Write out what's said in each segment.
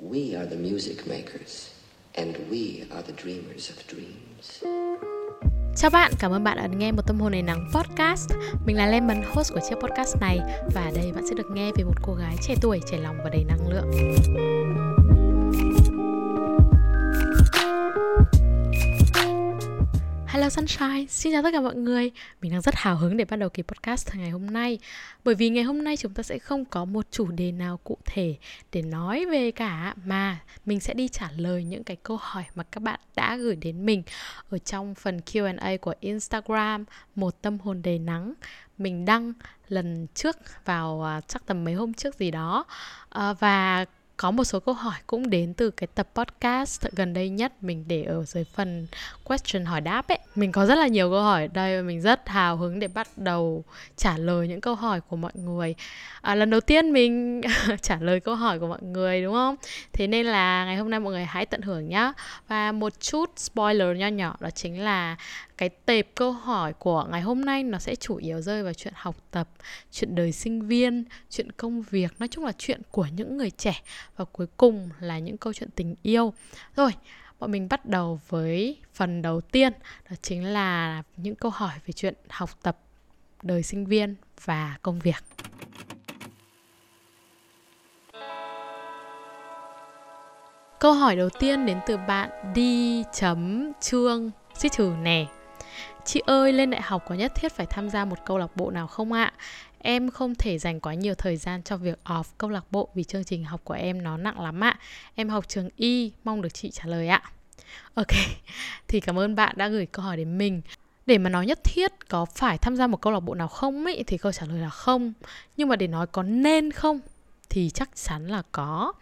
We are the music makers and we are the dreamers of dreams. Chào bạn, cảm ơn bạn đã nghe Một Tâm Hồn Đầy Nắng podcast. Mình là Lemon, host của chiếc podcast này, và đây bạn sẽ được nghe về một cô gái trẻ tuổi, trẻ lòng và đầy năng lượng. Hello Sunshine, xin chào tất cả mọi người. Mình đang rất hào hứng để bắt đầu kỳ podcast ngày hôm nay, bởi vì ngày hôm nay chúng ta sẽ không có một chủ đề nào cụ thể để nói về cả, mà mình sẽ đi trả lời những cái câu hỏi mà các bạn đã gửi đến mình ở trong phần Q&A của Instagram Một Tâm Hồn Đầy Nắng. Mình đăng lần trước vào chắc tầm mấy hôm trước gì đó, và có một số câu hỏi cũng đến từ cái tập podcast gần đây nhất mình để ở dưới phần question hỏi đáp ấy. Mình có rất là nhiều câu hỏi ở đây và mình rất hào hứng để bắt đầu trả lời những câu hỏi của mọi người. Lần đầu tiên mình trả lời câu hỏi của mọi người, đúng không? Thế nên là ngày hôm nay mọi người hãy tận hưởng nhá. Và một chút spoiler nho nhỏ, đó chính là cái tệp câu hỏi của ngày hôm nay nó sẽ chủ yếu rơi vào chuyện học tập, chuyện đời sinh viên, chuyện công việc, nói chung là chuyện của những người trẻ, và cuối cùng là những câu chuyện tình yêu. Rồi, bọn mình bắt đầu với phần đầu tiên, đó chính là những câu hỏi về chuyện học tập, đời sinh viên và công việc. Câu hỏi đầu tiên đến từ bạn D.Trương Sĩ Trừ nè. Chị ơi, lên đại học có nhất thiết phải tham gia một câu lạc bộ nào không ạ? Em không thể dành quá nhiều thời gian cho việc off câu lạc bộ vì chương trình học của em nó nặng lắm ạ. Em học trường Y, mong được chị trả lời ạ. Ok, thì cảm ơn bạn đã gửi câu hỏi đến mình. Để mà nói nhất thiết có phải tham gia một câu lạc bộ nào không ấy, thì câu trả lời là không. Nhưng mà để nói có nên không thì chắc chắn là có.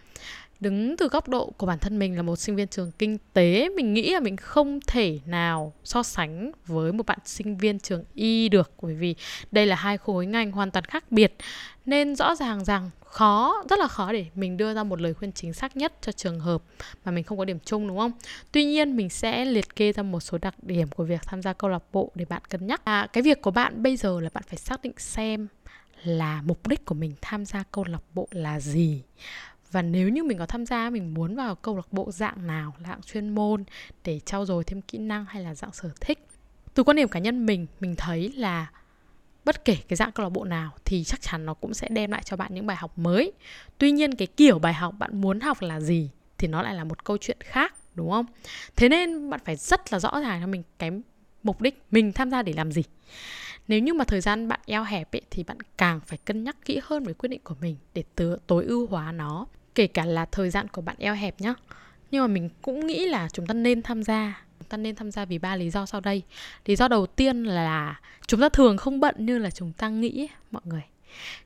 Đứng từ góc độ của bản thân mình là một sinh viên trường kinh tế, mình nghĩ là mình không thể nào so sánh với một bạn sinh viên trường Y được, bởi vì đây là hai khối ngành hoàn toàn khác biệt. Nên rõ ràng rằng rất là khó để mình đưa ra một lời khuyên chính xác nhất cho trường hợp mà mình không có điểm chung, đúng không? Tuy nhiên mình sẽ liệt kê ra một số đặc điểm của việc tham gia câu lạc bộ để bạn cân nhắc. Cái việc của bạn bây giờ là bạn phải xác định xem là mục đích của mình tham gia câu lạc bộ là gì. Và nếu như mình có tham gia, mình muốn vào câu lạc bộ dạng nào, dạng chuyên môn để trau dồi thêm kỹ năng hay là dạng sở thích. Từ quan điểm cá nhân mình thấy là bất kể cái dạng câu lạc bộ nào thì chắc chắn nó cũng sẽ đem lại cho bạn những bài học mới. Tuy nhiên cái kiểu bài học bạn muốn học là gì thì nó lại là một câu chuyện khác, đúng không? Thế nên bạn phải rất là rõ ràng cho mình cái mục đích mình tham gia để làm gì. Nếu như mà thời gian bạn eo hẹp ấy, thì bạn càng phải cân nhắc kỹ hơn về quyết định của mình để tối ưu hóa nó. Kể cả là thời gian của bạn eo hẹp nhá. Nhưng mà mình cũng nghĩ là chúng ta nên tham gia. Chúng ta nên tham gia vì 3 lý do sau đây. Lý do đầu tiên là chúng ta thường không bận như là chúng ta nghĩ, mọi người.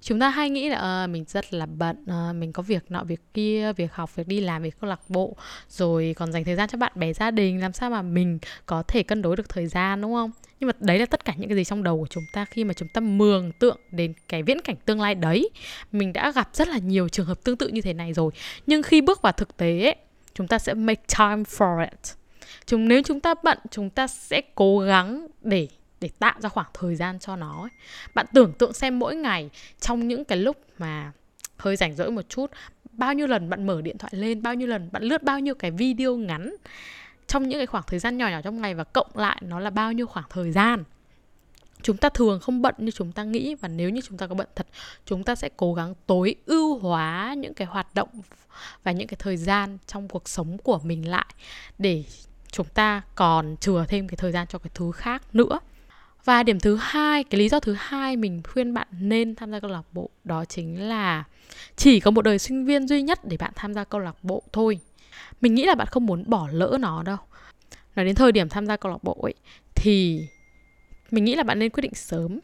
Chúng ta hay nghĩ là mình rất là bận, mình có việc nọ, việc kia, việc học, việc đi làm, việc câu lạc bộ, rồi còn dành thời gian cho bạn bè, gia đình, làm sao mà mình có thể cân đối được thời gian, đúng không? Nhưng mà đấy là tất cả những cái gì trong đầu của chúng ta khi mà chúng ta mường tượng đến cái viễn cảnh tương lai đấy. Mình đã gặp rất là nhiều trường hợp tương tự như thế này rồi. Nhưng khi bước vào thực tế ấy, chúng ta sẽ make time for it. Nếu chúng ta bận, chúng ta sẽ cố gắng để tạo ra khoảng thời gian cho nó ấy. Bạn tưởng tượng xem, mỗi ngày trong những cái lúc mà hơi rảnh rỗi một chút, bao nhiêu lần bạn mở điện thoại lên, bao nhiêu lần bạn lướt bao nhiêu cái video ngắn trong những cái khoảng thời gian nhỏ nhỏ trong ngày, và cộng lại nó là bao nhiêu khoảng thời gian. Chúng ta thường không bận như chúng ta nghĩ, và nếu như chúng ta có bận thật, chúng ta sẽ cố gắng tối ưu hóa những cái hoạt động và những cái thời gian trong cuộc sống của mình lại để chúng ta còn chừa thêm cái thời gian cho cái thứ khác nữa. Và điểm thứ hai, cái lý do thứ hai mình khuyên bạn nên tham gia câu lạc bộ, đó chính là chỉ có một đời sinh viên duy nhất để bạn tham gia câu lạc bộ thôi. Mình nghĩ là bạn không muốn bỏ lỡ nó đâu. Nói đến thời điểm tham gia câu lạc bộ ấy, thì mình nghĩ là bạn nên quyết định sớm,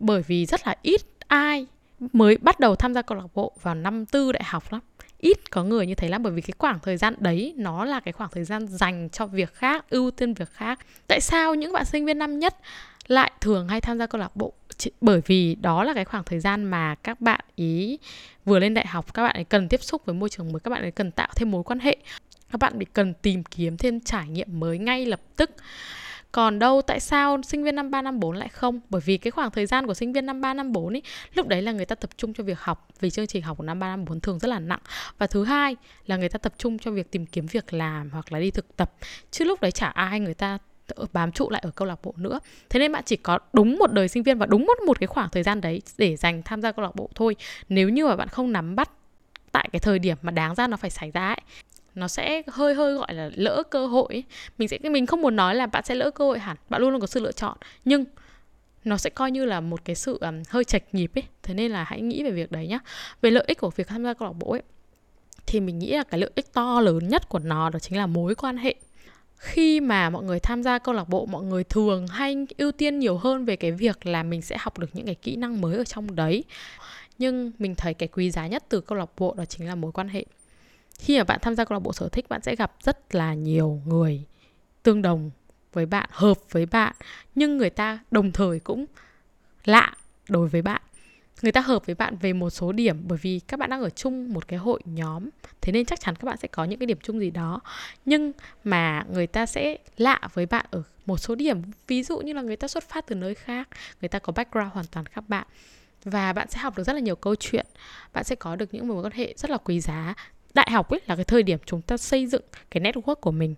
bởi vì rất là ít ai mới bắt đầu tham gia câu lạc bộ vào năm tư đại học lắm. Ít có người như thế lắm, bởi vì cái khoảng thời gian đấy nó là cái khoảng thời gian dành cho việc khác, ưu tiên việc khác. Tại sao những bạn sinh viên năm nhất lại thường hay tham gia câu lạc bộ? Bởi vì đó là cái khoảng thời gian mà các bạn ý vừa lên đại học, các bạn ấy cần tiếp xúc với môi trường mới, các bạn ấy cần tạo thêm mối quan hệ, các bạn ấy cần tìm kiếm thêm trải nghiệm mới ngay lập tức. Còn đâu tại sao sinh viên năm 3, năm 4 lại không? Bởi vì cái khoảng thời gian của sinh viên năm 3, năm 4 ý, lúc đấy là người ta tập trung cho việc học, vì chương trình học của năm 3, năm 4 thường rất là nặng. Và thứ hai là người ta tập trung cho việc tìm kiếm việc làm hoặc là đi thực tập. Chứ lúc đấy chả ai người ta bám trụ lại ở câu lạc bộ nữa. Thế nên bạn chỉ có đúng một đời sinh viên và đúng một cái khoảng thời gian đấy để dành tham gia câu lạc bộ thôi. Nếu như mà bạn không nắm bắt tại cái thời điểm mà đáng ra nó phải xảy ra ấy, nó sẽ hơi gọi là lỡ cơ hội ấy. Mình không muốn nói là bạn sẽ lỡ cơ hội hẳn, bạn luôn luôn có sự lựa chọn, nhưng nó sẽ coi như là một cái sự hơi chệch nhịp ấy. Thế nên là hãy nghĩ về việc đấy nhá. Về lợi ích của việc tham gia câu lạc bộ ấy, thì mình nghĩ là cái lợi ích to lớn nhất của nó đó chính là mối quan hệ. Khi mà mọi người tham gia câu lạc bộ, mọi người thường hay ưu tiên nhiều hơn về cái việc là mình sẽ học được những cái kỹ năng mới ở trong đấy. Nhưng mình thấy cái quý giá nhất từ câu lạc bộ đó chính là mối quan hệ. Khi mà bạn tham gia câu lạc bộ sở thích, bạn sẽ gặp rất là nhiều người tương đồng với bạn, hợp với bạn, nhưng người ta đồng thời cũng lạ đối với bạn. Người ta hợp với bạn về một số điểm, bởi vì các bạn đang ở chung một cái hội nhóm, thế nên chắc chắn các bạn sẽ có những cái điểm chung gì đó. Nhưng mà người ta sẽ lạ với bạn ở một số điểm, ví dụ như là người ta xuất phát từ nơi khác, người ta có background hoàn toàn khác bạn. Và bạn sẽ học được rất là nhiều câu chuyện, bạn sẽ có được những mối quan hệ rất là quý giá. Đại học ấy là cái thời điểm chúng ta xây dựng cái network của mình.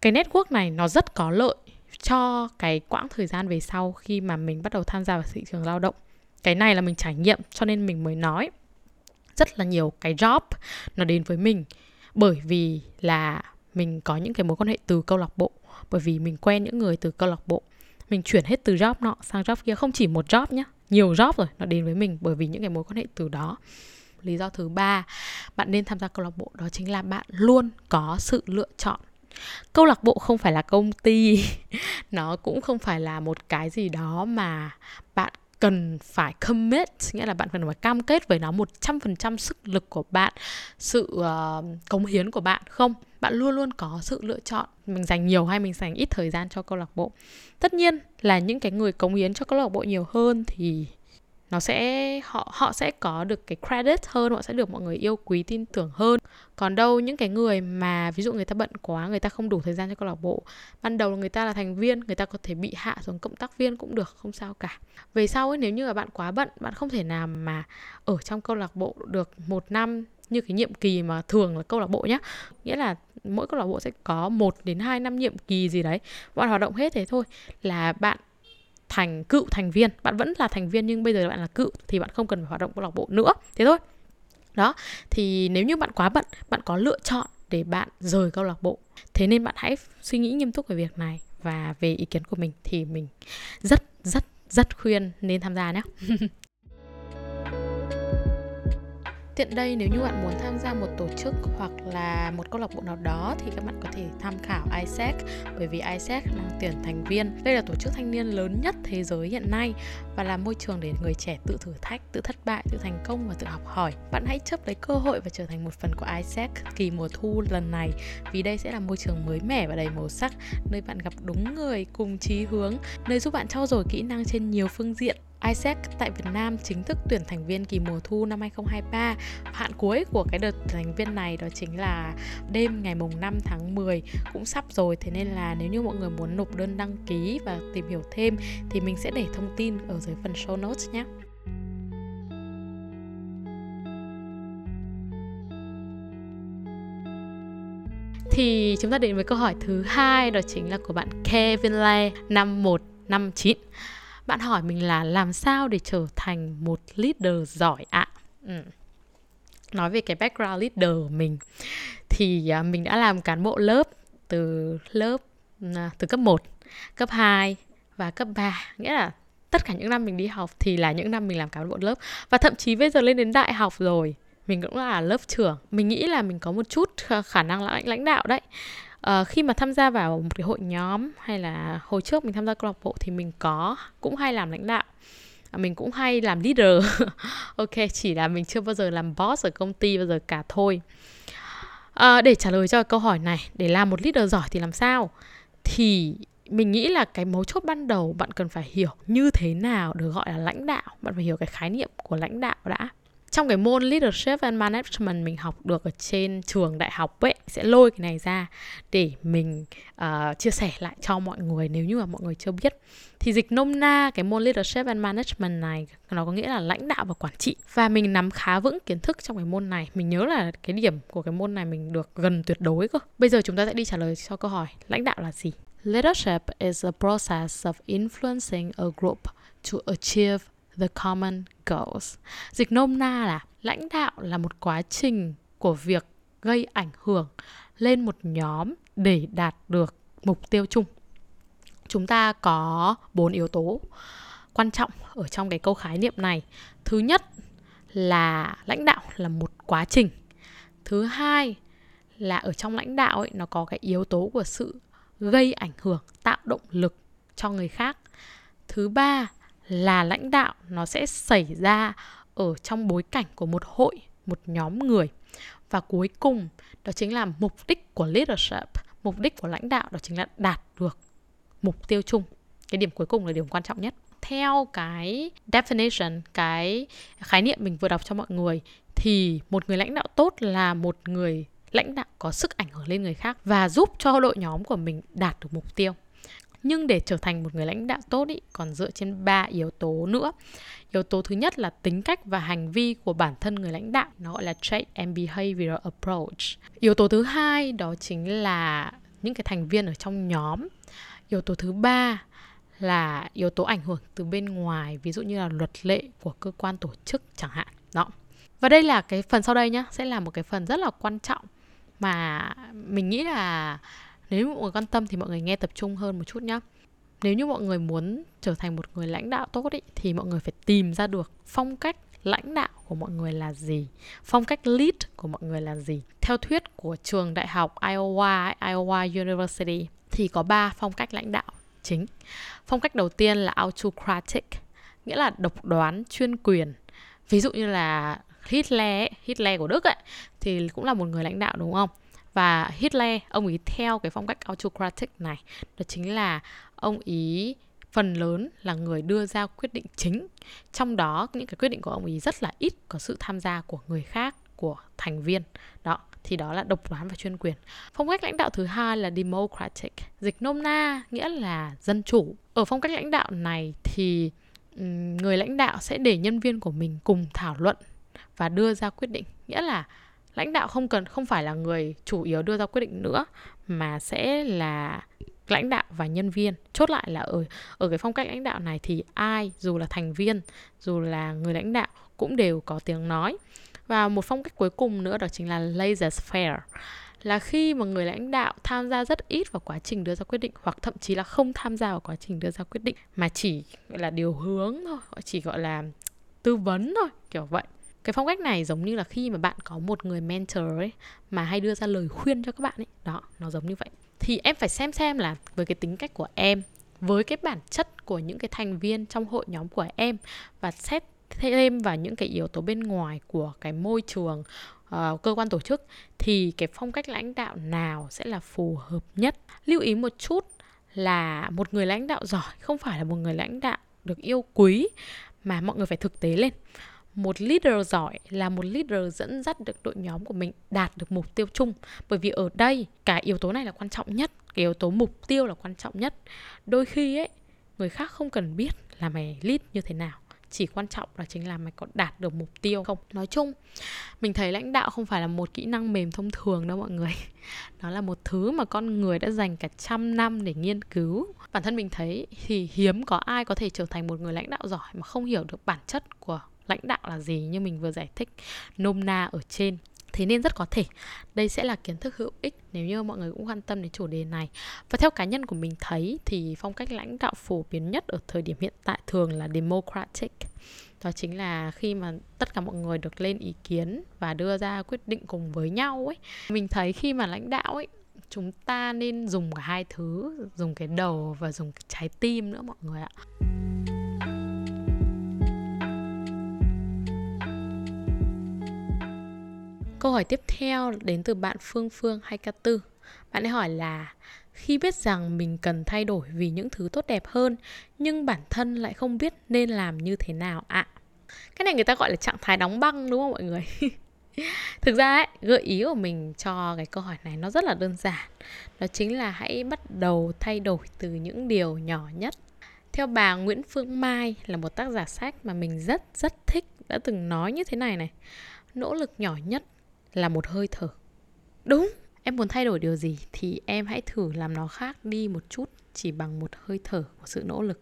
Cái network này nó rất có lợi cho cái quãng thời gian về sau khi mà mình bắt đầu tham gia vào thị trường lao động. Cái này là mình trải nghiệm cho nên mình mới nói rất là nhiều cái job nó đến với mình, bởi vì là mình có những cái mối quan hệ từ câu lạc bộ, bởi vì mình quen những người từ câu lạc bộ. Mình chuyển hết từ job nọ sang job kia, không chỉ một job nhá, nhiều job rồi nó đến với mình bởi vì những cái mối quan hệ từ đó. Lý do thứ ba bạn nên tham gia câu lạc bộ đó chính là bạn luôn có sự lựa chọn. Câu lạc bộ không phải là công ty, nó cũng không phải là một cái gì đó mà bạn cần phải commit, nghĩa là bạn cần phải cam kết với nó 100% sức lực của bạn, sự cống hiến của bạn. Không, bạn luôn luôn có sự lựa chọn. Mình dành nhiều hay mình dành ít thời gian cho câu lạc bộ. Tất nhiên là những cái người cống hiến cho câu lạc bộ nhiều hơn thì nó sẽ họ sẽ có được cái credit hơn, họ sẽ được mọi người yêu quý, tin tưởng hơn. Còn đâu những cái người mà ví dụ người ta bận quá, người ta không đủ thời gian cho câu lạc bộ, ban đầu là người ta là thành viên, người ta có thể bị hạ xuống cộng tác viên cũng được, không sao cả. Về sau ấy, nếu như là bạn quá bận, bạn không thể nào mà ở trong câu lạc bộ được một năm như cái nhiệm kỳ mà thường là câu lạc bộ nhá, nghĩa là mỗi câu lạc bộ sẽ có 1 đến 2 năm nhiệm kỳ gì đấy, bạn hoạt động hết thế thôi là bạn thành cựu thành viên. Bạn vẫn là thành viên nhưng bây giờ bạn là cựu thì bạn không cần phải hoạt động câu lạc bộ nữa, thế thôi. Đó, thì nếu như bạn quá bận, bạn có lựa chọn để bạn rời câu lạc bộ. Thế nên bạn hãy suy nghĩ nghiêm túc về việc này. Và về ý kiến của mình thì mình rất khuyên nên tham gia nhé. Tiện đây, nếu như bạn muốn tham gia một tổ chức hoặc là một câu lạc bộ nào đó thì các bạn có thể tham khảo AIESEC, bởi vì AIESEC đang tuyển thành viên. Đây là tổ chức thanh niên lớn nhất thế giới hiện nay và là môi trường để người trẻ tự thử thách, tự thất bại, tự thành công và tự học hỏi. Bạn hãy chấp lấy cơ hội và trở thành một phần của AIESEC kỳ mùa thu lần này, vì đây sẽ là môi trường mới mẻ và đầy màu sắc, nơi bạn gặp đúng người cùng chí hướng, nơi giúp bạn trau dồi kỹ năng trên nhiều phương diện. AIESEC tại Việt Nam chính thức tuyển thành viên kỳ mùa thu năm 2023. Hạn cuối của cái đợt thành viên này đó chính là đêm ngày mùng 5 tháng 10 cũng sắp rồi. Thế nên là nếu như mọi người muốn nộp đơn đăng ký và tìm hiểu thêm thì mình sẽ để thông tin ở dưới phần show notes nhé. Thì chúng ta đến với câu hỏi thứ 2, đó chính là của bạn Kevin Lai 5159. Bạn hỏi mình là làm sao để trở thành một leader giỏi ạ? Nói về cái background leader của mình thì mình đã làm cán bộ lớp từ cấp 1, cấp 2 và cấp 3. Nghĩa là tất cả những năm mình đi học thì là những năm mình làm cán bộ lớp. Và thậm chí bây giờ lên đến đại học rồi, mình cũng là lớp trưởng. Mình nghĩ là mình có một chút khả năng lãnh đạo đấy. Khi mà tham gia vào một cái hội nhóm hay là hồi trước mình tham gia câu lạc bộ thì mình cũng hay làm lãnh đạo, mình cũng hay làm leader. Ok, chỉ là mình chưa bao giờ làm boss ở công ty bao giờ cả thôi. Để trả lời cho câu hỏi này, để làm một leader giỏi thì làm sao? Thì mình nghĩ là cái mấu chốt ban đầu bạn cần phải hiểu như thế nào được gọi là lãnh đạo. Bạn phải hiểu cái khái niệm của lãnh đạo đã. Trong cái môn Leadership and Management mình học được ở trên trường đại học ấy, sẽ lôi cái này ra để mình chia sẻ lại cho mọi người nếu như mà mọi người chưa biết. Thì dịch nôm na cái môn Leadership and Management này nó có nghĩa là lãnh đạo và quản trị. Và mình nắm khá vững kiến thức trong cái môn này. Mình nhớ là cái điểm của cái môn này mình được gần tuyệt đối cơ. Bây giờ chúng ta sẽ đi trả lời cho câu hỏi lãnh đạo là gì? Leadership is a process of influencing a group to achieve the common goals. Dịch nôm na là lãnh đạo là một quá trình của việc gây ảnh hưởng lên một nhóm để đạt được mục tiêu chung. Chúng ta có 4 yếu tố quan trọng ở trong cái câu khái niệm này. Thứ nhất là lãnh đạo là một quá trình. Thứ hai là ở trong lãnh đạo ấy, nó có cái yếu tố của sự gây ảnh hưởng, tạo động lực cho người khác. Thứ ba là lãnh đạo nó sẽ xảy ra ở trong bối cảnh của một hội, một nhóm người. Và cuối cùng đó chính là mục đích của leadership. Mục đích của lãnh đạo đó chính là đạt được mục tiêu chung. Cái điểm cuối cùng là điểm quan trọng nhất. Theo cái definition, cái khái niệm mình vừa đọc cho mọi người, thì một người lãnh đạo tốt là một người lãnh đạo có sức ảnh hưởng lên người khác và giúp cho đội nhóm của mình đạt được mục tiêu. Nhưng để trở thành một người lãnh đạo tốt ý, còn dựa trên 3 yếu tố nữa. Yếu tố thứ nhất là tính cách và hành vi của bản thân người lãnh đạo, nó gọi là trait and behavioral approach. Yếu tố thứ hai đó chính là những cái thành viên ở trong nhóm. Yếu tố thứ ba là yếu tố ảnh hưởng từ bên ngoài, ví dụ như là luật lệ của cơ quan tổ chức chẳng hạn. Đó. Và đây là cái phần sau đây nhá, sẽ là một cái phần rất là quan trọng mà mình nghĩ là nếu mọi người quan tâm thì mọi người nghe tập trung hơn một chút nhé. Nếu như mọi người muốn trở thành một người lãnh đạo tốt ý, thì mọi người phải tìm ra được phong cách lãnh đạo của mọi người là gì, phong cách lead của mọi người là gì. Theo thuyết của trường đại học Iowa University thì có 3 phong cách lãnh đạo chính. Phong cách đầu tiên là autocratic, nghĩa là độc đoán, chuyên quyền. Ví dụ như là Hitler của Đức ấy, thì cũng là một người lãnh đạo đúng không? Và Hitler, ông ý theo cái phong cách autocratic này, đó chính là ông ý phần lớn là người đưa ra quyết định chính. Trong đó những cái quyết định của ông ý rất là ít có sự tham gia của người khác, của thành viên. Đó, thì đó là độc đoán và chuyên quyền. Phong cách lãnh đạo thứ hai là democratic, dịch nôm na nghĩa là dân chủ. Ở phong cách lãnh đạo này thì người lãnh đạo sẽ để nhân viên của mình cùng thảo luận và đưa ra quyết định, nghĩa là lãnh đạo không phải là người chủ yếu đưa ra quyết định nữa, mà sẽ là lãnh đạo và nhân viên. Chốt lại là ở cái phong cách lãnh đạo này thì ai, dù là thành viên, dù là người lãnh đạo, cũng đều có tiếng nói. Và một phong cách cuối cùng nữa đó chính là laissez-faire, là khi mà người lãnh đạo tham gia rất ít vào quá trình đưa ra quyết định, hoặc thậm chí là không tham gia vào quá trình đưa ra quyết định, mà chỉ gọi là điều hướng thôi, chỉ gọi là tư vấn thôi, kiểu vậy. Cái phong cách này giống như là khi mà bạn có một người mentor ấy, mà hay đưa ra lời khuyên cho các bạn ấy. Đó, nó giống như vậy. Thì em phải xem là với cái tính cách của em, với cái bản chất của những cái thành viên trong hội nhóm của em, và xét thêm vào những cái yếu tố bên ngoài của cái môi trường, cơ quan tổ chức, thì cái phong cách lãnh đạo nào sẽ là phù hợp nhất. Lưu ý một chút là một người lãnh đạo giỏi không phải là một người lãnh đạo được yêu quý, mà mọi người phải thực tế lên. Một leader giỏi là một leader dẫn dắt được đội nhóm của mình đạt được mục tiêu chung. Bởi vì ở đây cái yếu tố này là quan trọng nhất, cái yếu tố mục tiêu là quan trọng nhất. Đôi khi ấy, người khác không cần biết là mày lead như thế nào, chỉ quan trọng là chính là mày có đạt được mục tiêu không. Nói chung, mình thấy lãnh đạo không phải là một kỹ năng mềm thông thường đâu mọi người. Đó là một thứ mà con người đã dành cả 100 năm để nghiên cứu. Bản thân mình thấy thì hiếm có ai có thể trở thành một người lãnh đạo giỏi mà không hiểu được bản chất của lãnh đạo là gì, như mình vừa giải thích nôm na ở trên. Thế nên rất có thể đây sẽ là kiến thức hữu ích nếu như mọi người cũng quan tâm đến chủ đề này. Và theo cá nhân của mình thấy thì phong cách lãnh đạo phổ biến nhất ở thời điểm hiện tại thường là democratic. Đó chính là khi mà tất cả mọi người được lên ý kiến và đưa ra quyết định cùng với nhau ấy. Mình thấy khi mà lãnh đạo ấy, chúng ta nên dùng cả hai thứ, dùng cái đầu và dùng cái trái tim nữa mọi người ạ. Câu hỏi tiếp theo đến từ bạn Phương Phương 2K4. Bạn ấy hỏi là khi biết rằng mình cần thay đổi vì những thứ tốt đẹp hơn, nhưng bản thân lại không biết nên làm như thế nào ạ. Cái này người ta gọi là trạng thái đóng băng đúng không mọi người? Thực ra ấy, gợi ý của mình cho cái câu hỏi này nó rất là đơn giản. Đó chính là hãy bắt đầu thay đổi từ những điều nhỏ nhất. Theo bà Nguyễn Phương Mai là một tác giả sách mà mình rất thích, đã từng nói như thế này này: nỗ lực nhỏ nhất là một hơi thở. Đúng, em muốn thay đổi điều gì thì em hãy thử làm nó khác đi một chút chỉ bằng một hơi thở của sự nỗ lực.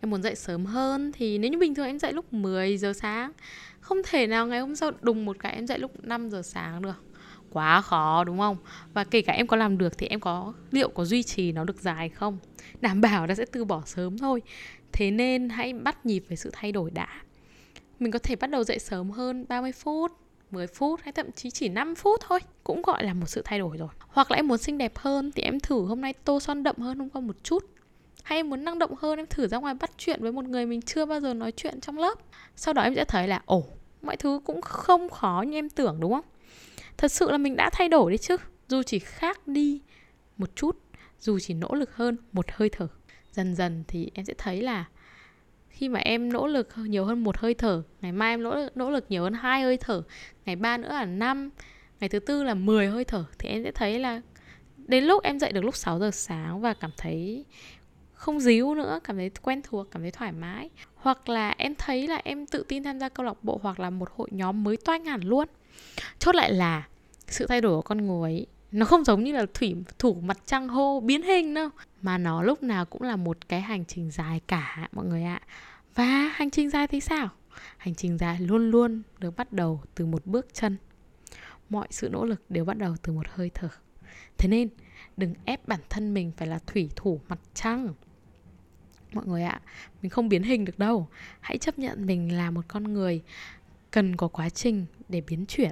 Em muốn dậy sớm hơn thì nếu như bình thường em dậy lúc 10 giờ sáng, không thể nào ngày hôm sau đùng một cái em dậy lúc 5 giờ sáng được. Quá khó đúng không? Và kể cả em có làm được thì em có liệu có duy trì nó được dài không? Đảm bảo đã sẽ từ bỏ sớm thôi. Thế nên hãy bắt nhịp với sự thay đổi đã. Mình có thể bắt đầu dậy sớm hơn 30 phút, 10 phút hay thậm chí chỉ 5 phút thôi cũng gọi là một sự thay đổi rồi. Hoặc là em muốn xinh đẹp hơn thì em thử hôm nay tô son đậm hơn hôm qua một chút. Hay em muốn năng động hơn, em thử ra ngoài bắt chuyện với một người mình chưa bao giờ nói chuyện trong lớp. Sau đó em sẽ thấy là mọi thứ cũng không khó như em tưởng đúng không? Thật sự là mình đã thay đổi đấy chứ. Dù chỉ khác đi một chút, dù chỉ nỗ lực hơn một hơi thở. Dần dần thì em sẽ thấy là khi mà em nỗ lực nhiều hơn một hơi thở, ngày mai em nỗ lực nhiều hơn 2 hơi thở, ngày 3 nữa là 5, ngày thứ 4 là 10 hơi thở. Thì em sẽ thấy là đến lúc em dậy được lúc 6 giờ sáng và cảm thấy không díu nữa, cảm thấy quen thuộc, cảm thấy thoải mái. Hoặc là em thấy là em tự tin tham gia câu lạc bộ hoặc là một hội nhóm mới toanh hẳn luôn. Chốt lại là sự thay đổi của con người ấy, nó không giống như là thủ mặt trăng hô biến hình đâu, mà nó lúc nào cũng là một cái hành trình dài cả mọi người ạ. Và hành trình dài thì sao? Hành trình dài luôn luôn được bắt đầu từ một bước chân. Mọi sự nỗ lực đều bắt đầu từ một hơi thở. Thế nên đừng ép bản thân mình phải là thủy thủ mặt trăng mọi người ạ. Mình không biến hình được đâu. Hãy chấp nhận mình là một con người cần có quá trình để biến chuyển.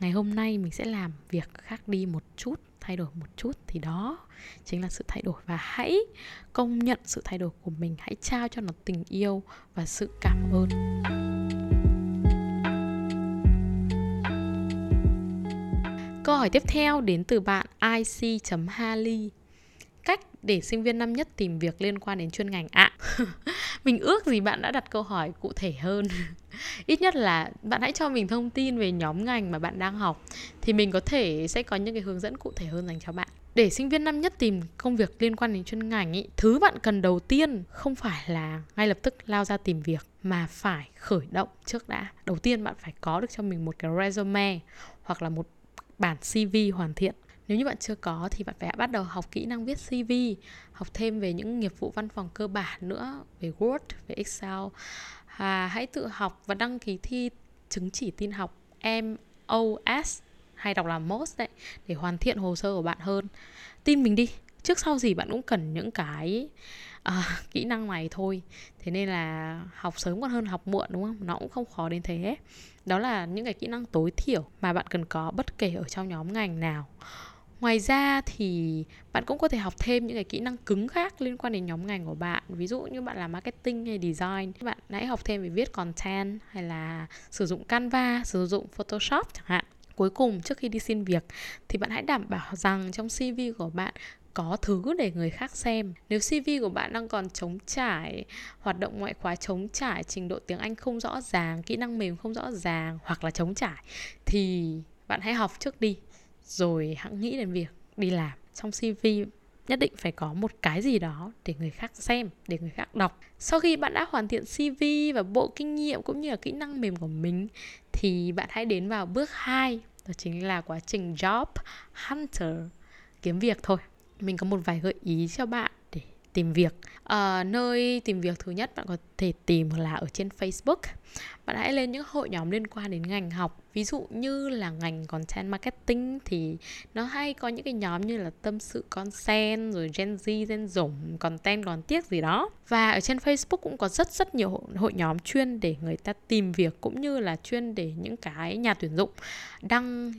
Ngày hôm nay mình sẽ làm việc khác đi một chút, thay đổi một chút. Thì đó chính là sự thay đổi. Và hãy công nhận sự thay đổi của mình. Hãy trao cho nó tình yêu và sự cảm ơn. Câu hỏi tiếp theo đến từ bạn IC.Hali: cách để sinh viên năm nhất tìm việc liên quan đến chuyên ngành ạ? Mình ước gì bạn đã đặt câu hỏi cụ thể hơn. Ít nhất là bạn hãy cho mình thông tin về nhóm ngành mà bạn đang học, thì mình có thể sẽ có những cái hướng dẫn cụ thể hơn dành cho bạn. Để sinh viên năm nhất tìm công việc liên quan đến chuyên ngành ý, thứ bạn cần đầu tiên không phải là ngay lập tức lao ra tìm việc, mà phải khởi động trước đã. Đầu tiên bạn phải có được cho mình một cái resume hoặc là một bản CV hoàn thiện. Nếu như bạn chưa có thì bạn phải bắt đầu học kỹ năng viết CV, học thêm về những nghiệp vụ văn phòng cơ bản nữa, về Word, về Excel. Hãy tự học và đăng ký thi chứng chỉ tin học MOS hay đọc là MOS đấy, để hoàn thiện hồ sơ của bạn hơn. Tin mình đi, trước sau gì bạn cũng cần những cái kỹ năng này thôi. Thế nên là học sớm còn hơn học muộn đúng không? Nó cũng không khó đến thế. Đó là những cái kỹ năng tối thiểu mà bạn cần có bất kể ở trong nhóm ngành nào. Ngoài ra thì bạn cũng có thể học thêm những cái kỹ năng cứng khác liên quan đến nhóm ngành của bạn. Ví dụ như bạn làm marketing hay design, bạn hãy học thêm về viết content hay là sử dụng Canva, sử dụng Photoshop chẳng hạn. Cuối cùng, trước khi đi xin việc thì bạn hãy đảm bảo rằng trong CV của bạn có thứ để người khác xem. Nếu CV của bạn đang còn trống trải, hoạt động ngoại khóa trống trải, trình độ tiếng Anh không rõ ràng, kỹ năng mềm không rõ ràng hoặc là trống trải, thì bạn hãy học trước đi, rồi hãy nghĩ đến việc đi làm. Trong CV nhất định phải có một cái gì đó để người khác xem, để người khác đọc. Sau khi bạn đã hoàn thiện CV và bộ kinh nghiệm cũng như là kỹ năng mềm của mình, thì bạn hãy đến vào bước 2, đó chính là quá trình job hunter, kiếm việc thôi. Mình có một vài gợi ý cho bạn để tìm việc. Nơi tìm việc thứ nhất bạn có thể tìm là ở trên Facebook. Bạn hãy lên những hội nhóm liên quan đến ngành học. Ví dụ như là ngành content marketing thì nó hay có những cái nhóm như là tâm sự content, rồi Gen Z, Gen Dũng, content còn tiếc gì đó. Và ở trên Facebook cũng có rất nhiều hội nhóm chuyên để người ta tìm việc, cũng như là chuyên để những cái nhà tuyển dụng đăng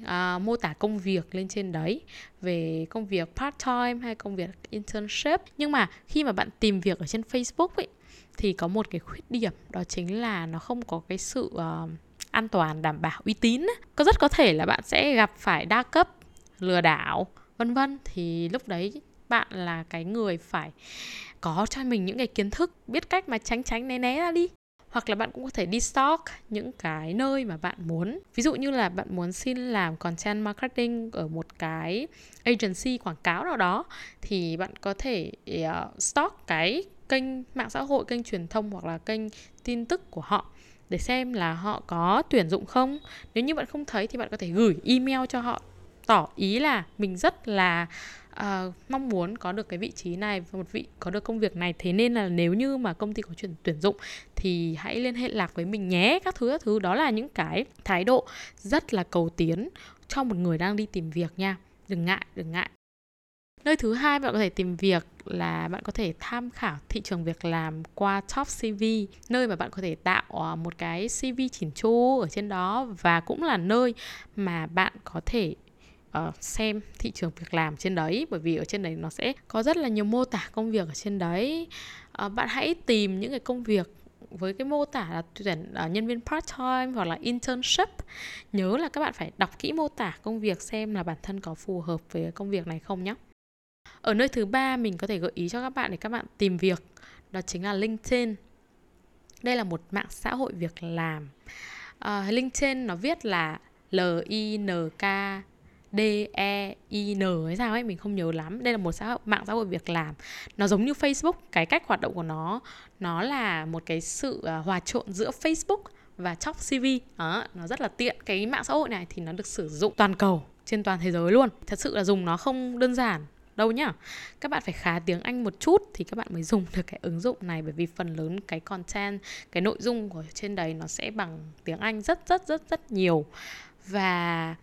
mô tả công việc lên trên đấy, về công việc part time hay công việc internship. Nhưng mà khi mà bạn tìm việc ở trên Facebook ấy, thì có một cái khuyết điểm, đó chính là nó không có cái sự an toàn, đảm bảo uy tín. Có rất có thể là bạn sẽ gặp phải đa cấp, lừa đảo, vân vân. Thì lúc đấy bạn là cái người phải có cho mình những cái kiến thức, biết cách mà tránh né ra đi. Hoặc là bạn cũng có thể đi stalk những cái nơi mà bạn muốn. Ví dụ như là bạn muốn xin làm content marketing ở một cái agency quảng cáo nào đó, thì bạn có thể stalk cái kênh mạng xã hội, kênh truyền thông hoặc là kênh tin tức của họ để xem là họ có tuyển dụng không. Nếu như bạn không thấy thì bạn có thể gửi email cho họ, tỏ ý là mình rất là mong muốn có được cái vị trí này và có được công việc này, thế nên là nếu như mà công ty có tuyển dụng thì hãy liên hệ lạc với mình nhé, các thứ. Đó là những cái thái độ rất là cầu tiến cho một người đang đi tìm việc nha. Đừng ngại. Nơi thứ hai bạn có thể tìm việc là bạn có thể tham khảo thị trường việc làm qua Top CV, nơi mà bạn có thể tạo một cái CV chỉn chu ở trên đó, và cũng là nơi mà bạn có thể xem thị trường việc làm trên đấy, bởi vì ở trên đấy nó sẽ có rất là nhiều mô tả công việc ở trên đấy. Bạn hãy tìm những cái công việc với cái mô tả là tuyển nhân viên part-time hoặc là internship. Nhớ là các bạn phải đọc kỹ mô tả công việc xem là bản thân có phù hợp với công việc này không nhé. Ở nơi thứ ba mình có thể gợi ý cho các bạn để các bạn tìm việc, đó chính là LinkedIn. Đây là một mạng xã hội việc làm. LinkedIn nó viết là LINKDEIN hay sao ấy, mình không nhớ lắm. Đây là một mạng xã hội việc làm. Nó giống như Facebook, cái cách hoạt động của nó là một cái sự hòa trộn giữa Facebook và Top CV. Nó rất là tiện. Cái mạng xã hội này thì nó được sử dụng toàn cầu, trên toàn thế giới luôn. Thật sự là dùng nó không đơn giản đâu nhá. Các bạn phải khá tiếng Anh một chút thì các bạn mới dùng được cái ứng dụng này, bởi vì phần lớn cái content, cái nội dung của trên đấy nó sẽ bằng tiếng Anh rất nhiều. Và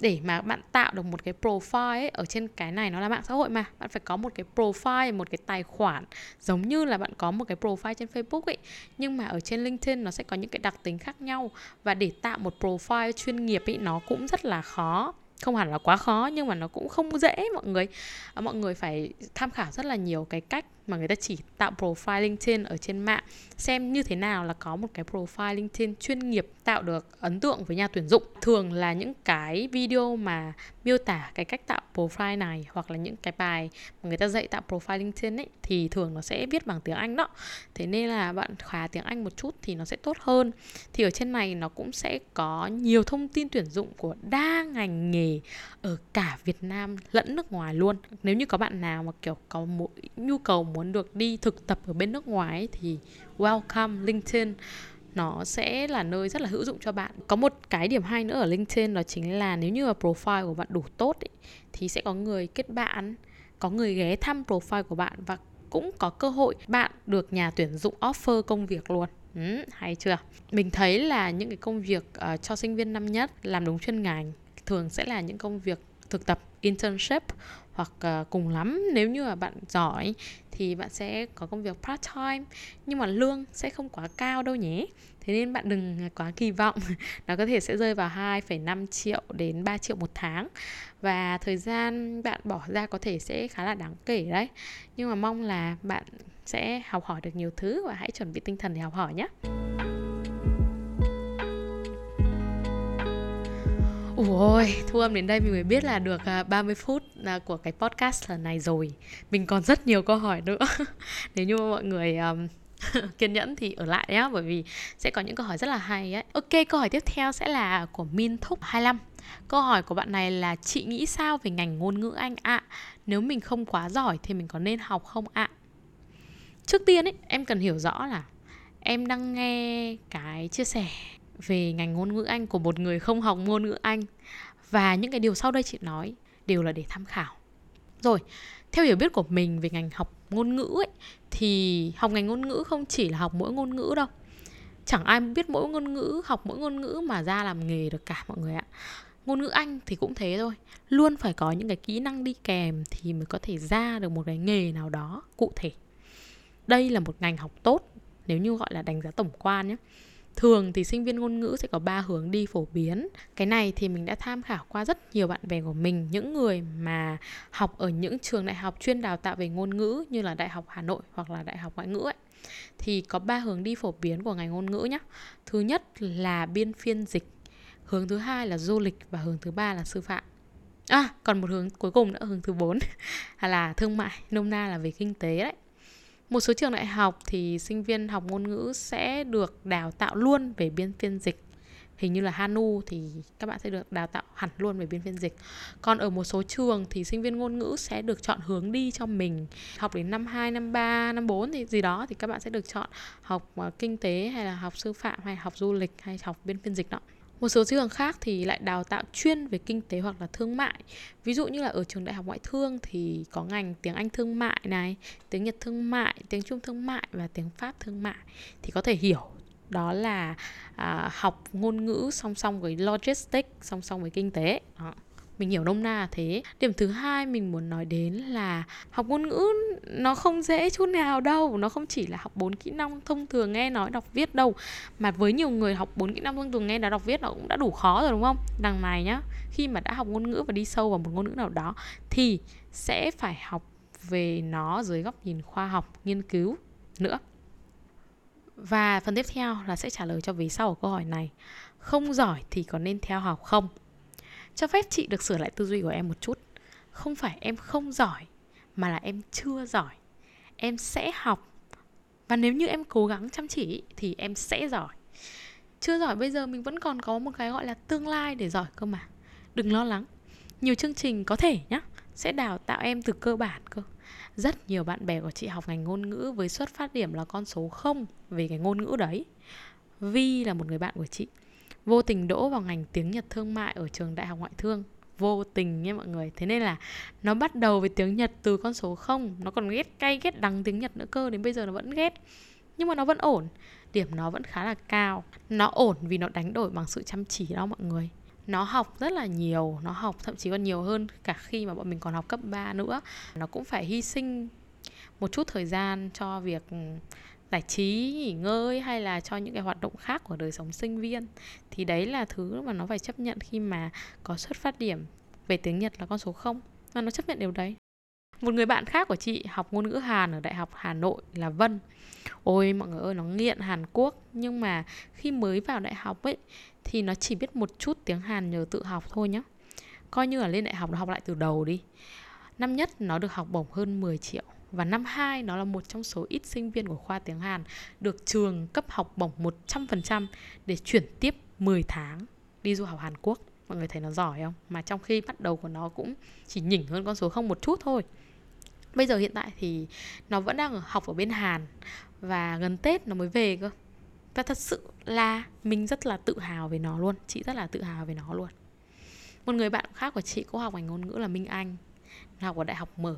để mà bạn tạo được một cái profile ấy, ở trên cái này nó là mạng xã hội mà, bạn phải có một cái profile, một cái tài khoản giống như là bạn có một cái profile trên Facebook ấy, nhưng mà ở trên LinkedIn nó sẽ có những cái đặc tính khác nhau, và để tạo một profile chuyên nghiệp ấy nó cũng rất là khó. Không hẳn là quá khó nhưng mà nó cũng không dễ mọi người. Mọi người phải tham khảo rất là nhiều cái cách mà người ta chỉ tạo profile LinkedIn ở trên mạng, xem như thế nào là có một cái profile LinkedIn chuyên nghiệp, tạo được ấn tượng với nhà tuyển dụng. Thường là những cái video mà miêu tả cái cách tạo profile này, hoặc là những cái bài mà người ta dạy tạo profile LinkedIn ấy, thì thường nó sẽ viết bằng tiếng Anh đó. Thế nên là bạn khóa tiếng Anh một chút thì nó sẽ tốt hơn. Thì ở trên này nó cũng sẽ có nhiều thông tin tuyển dụng của đa ngành nghề ở cả Việt Nam lẫn nước ngoài luôn. Nếu như có bạn nào mà kiểu có một nhu cầu muốn được đi thực tập ở bên nước ngoài ấy, thì welcome LinkedIn. Nó sẽ là nơi rất là hữu dụng cho bạn. Có một cái điểm hay nữa ở LinkedIn, đó chính là nếu như mà profile của bạn đủ tốt ấy, thì sẽ có người kết bạn, có người ghé thăm profile của bạn, và cũng có cơ hội bạn được nhà tuyển dụng offer công việc luôn. Hay chưa? Mình thấy là những cái công việc cho sinh viên năm nhất làm đúng chuyên ngành thường sẽ là những công việc thực tập, internship, hoặc cùng lắm nếu như là bạn giỏi thì bạn sẽ có công việc part time, nhưng mà lương sẽ không quá cao đâu nhé. Thế nên bạn đừng quá kỳ vọng. Nó có thể sẽ rơi vào 2,5 triệu đến 3 triệu một tháng, và thời gian bạn bỏ ra có thể sẽ khá là đáng kể đấy. Nhưng mà mong là bạn sẽ học hỏi được nhiều thứ, và hãy chuẩn bị tinh thần để học hỏi nhé. Ôi, thu âm đến đây mình mới biết là được 30 phút của cái podcast lần này rồi. Mình còn rất nhiều câu hỏi nữa. Nếu như mọi người kiên nhẫn thì ở lại nhé, bởi vì sẽ có những câu hỏi rất là hay ấy. Ok, câu hỏi tiếp theo sẽ là của Min Thúc 25. Câu hỏi của bạn này là: chị nghĩ sao về ngành ngôn ngữ Anh ạ? Nếu mình không quá giỏi thì mình có nên học không ạ? Trước tiên ấy, em cần hiểu rõ là em đang nghe cái chia sẻ về ngành ngôn ngữ Anh của một người không học ngôn ngữ Anh, và những cái điều sau đây chị nói đều là để tham khảo. Rồi, theo hiểu biết của mình về ngành học ngôn ngữ ấy, thì học ngành ngôn ngữ không chỉ là học mỗi ngôn ngữ đâu. Chẳng ai biết mỗi ngôn ngữ, học mỗi ngôn ngữ mà ra làm nghề được cả mọi người ạ. Ngôn ngữ Anh thì cũng thế thôi, luôn phải có những cái kỹ năng đi kèm thì mới có thể ra được một cái nghề nào đó cụ thể. Đây là một ngành học tốt, nếu như gọi là đánh giá tổng quan nhé. Thường thì sinh viên ngôn ngữ sẽ có 3 hướng đi phổ biến. Cái này thì mình đã tham khảo qua rất nhiều bạn bè của mình, những người mà học ở những trường đại học chuyên đào tạo về ngôn ngữ như là Đại học Hà Nội hoặc là Đại học Ngoại ngữ ấy. Thì có 3 hướng đi phổ biến của ngành ngôn ngữ nhé. Thứ nhất là biên phiên dịch, hướng thứ hai là du lịch, và hướng thứ ba là sư phạm. Còn một hướng cuối cùng nữa, hướng thứ 4 là thương mại, nôm na là về kinh tế đấy. Một số trường đại học thì sinh viên học ngôn ngữ sẽ được đào tạo luôn về biên phiên dịch. Hình như là Hanu thì các bạn sẽ được đào tạo hẳn luôn về biên phiên dịch. Còn ở một số trường thì sinh viên ngôn ngữ sẽ được chọn hướng đi cho mình. Học đến năm 2, năm 3, năm 4 thì gì đó thì các bạn sẽ được chọn học kinh tế hay là học sư phạm hay học du lịch hay học biên phiên dịch đó. Một số trường khác thì lại đào tạo chuyên về kinh tế hoặc là thương mại. Ví dụ như là ở trường đại học ngoại thương thì có ngành tiếng Anh thương mại này, tiếng Nhật thương mại, tiếng Trung thương mại và tiếng Pháp thương mại. Thì có thể hiểu đó là học ngôn ngữ song song với logistics, song song với kinh tế đó. Mình hiểu nôm na là thế. Điểm thứ hai mình muốn nói đến là học ngôn ngữ nó không dễ chút nào đâu. Nó không chỉ là học 4 kỹ năng thông thường nghe nói đọc viết đâu. Mà với nhiều người học 4 kỹ năng thông thường nghe nói đọc viết nó cũng đã đủ khó rồi đúng không? Đằng này nhá, khi mà đã học ngôn ngữ và đi sâu vào một ngôn ngữ nào đó thì sẽ phải học về nó dưới góc nhìn khoa học, nghiên cứu nữa. Và phần tiếp theo là sẽ trả lời cho vế sau của câu hỏi này. Không giỏi thì có nên theo học không? Cho phép chị được sửa lại tư duy của em một chút. Không phải em không giỏi, mà là em chưa giỏi. Em sẽ học. Và nếu như em cố gắng chăm chỉ thì em sẽ giỏi. Chưa giỏi bây giờ mình vẫn còn có một cái gọi là tương lai để giỏi cơ mà. Đừng lo lắng. Nhiều chương trình có thể nhá, sẽ đào tạo em từ cơ bản cơ. Rất nhiều bạn bè của chị học ngành ngôn ngữ với xuất phát điểm là con số 0 về cái ngôn ngữ đấy. Vi là một người bạn của chị, vô tình đỗ vào ngành tiếng Nhật thương mại ở trường đại học ngoại thương. Vô tình nha mọi người. Thế nên là nó bắt đầu với tiếng Nhật từ con số 0. Nó còn ghét cay ghét đắng tiếng Nhật nữa cơ. Đến bây giờ nó vẫn ghét. Nhưng mà nó vẫn ổn. Điểm nó vẫn khá là cao. Nó ổn vì nó đánh đổi bằng sự chăm chỉ đó mọi người. Nó học rất là nhiều. Nó học thậm chí còn nhiều hơn cả khi mà bọn mình còn học cấp 3 nữa. Nó cũng phải hy sinh một chút thời gian cho việc giải trí, nghỉ ngơi hay là cho những cái hoạt động khác của đời sống sinh viên. Thì đấy là thứ mà nó phải chấp nhận khi mà có xuất phát điểm về tiếng Nhật là con số 0. Và nó chấp nhận điều đấy. Một người bạn khác của chị học ngôn ngữ Hàn ở Đại học Hà Nội là Vân. Ôi mọi người ơi, nó nghiện Hàn Quốc. Nhưng mà khi mới vào đại học ấy thì nó chỉ biết một chút tiếng Hàn nhờ tự học thôi nhá. Coi như là lên đại học nó học lại từ đầu đi. Năm nhất nó được học bổng hơn 10 triệu. Và năm 2 nó là một trong số ít sinh viên của khoa tiếng Hàn được trường cấp học bổng 100% để chuyển tiếp 10 tháng đi du học Hàn Quốc. Mọi người thấy nó giỏi không? Mà trong khi bắt đầu của nó cũng chỉ nhỉnh hơn con số 0 một chút thôi. Bây giờ hiện tại thì nó vẫn đang học ở bên Hàn và gần Tết nó mới về cơ. Và thật sự là mình rất là tự hào về nó luôn. Chị rất là tự hào về nó luôn. Một người bạn khác của chị cũng học ngành ngôn ngữ là Minh Anh. Nó học ở Đại học Mở.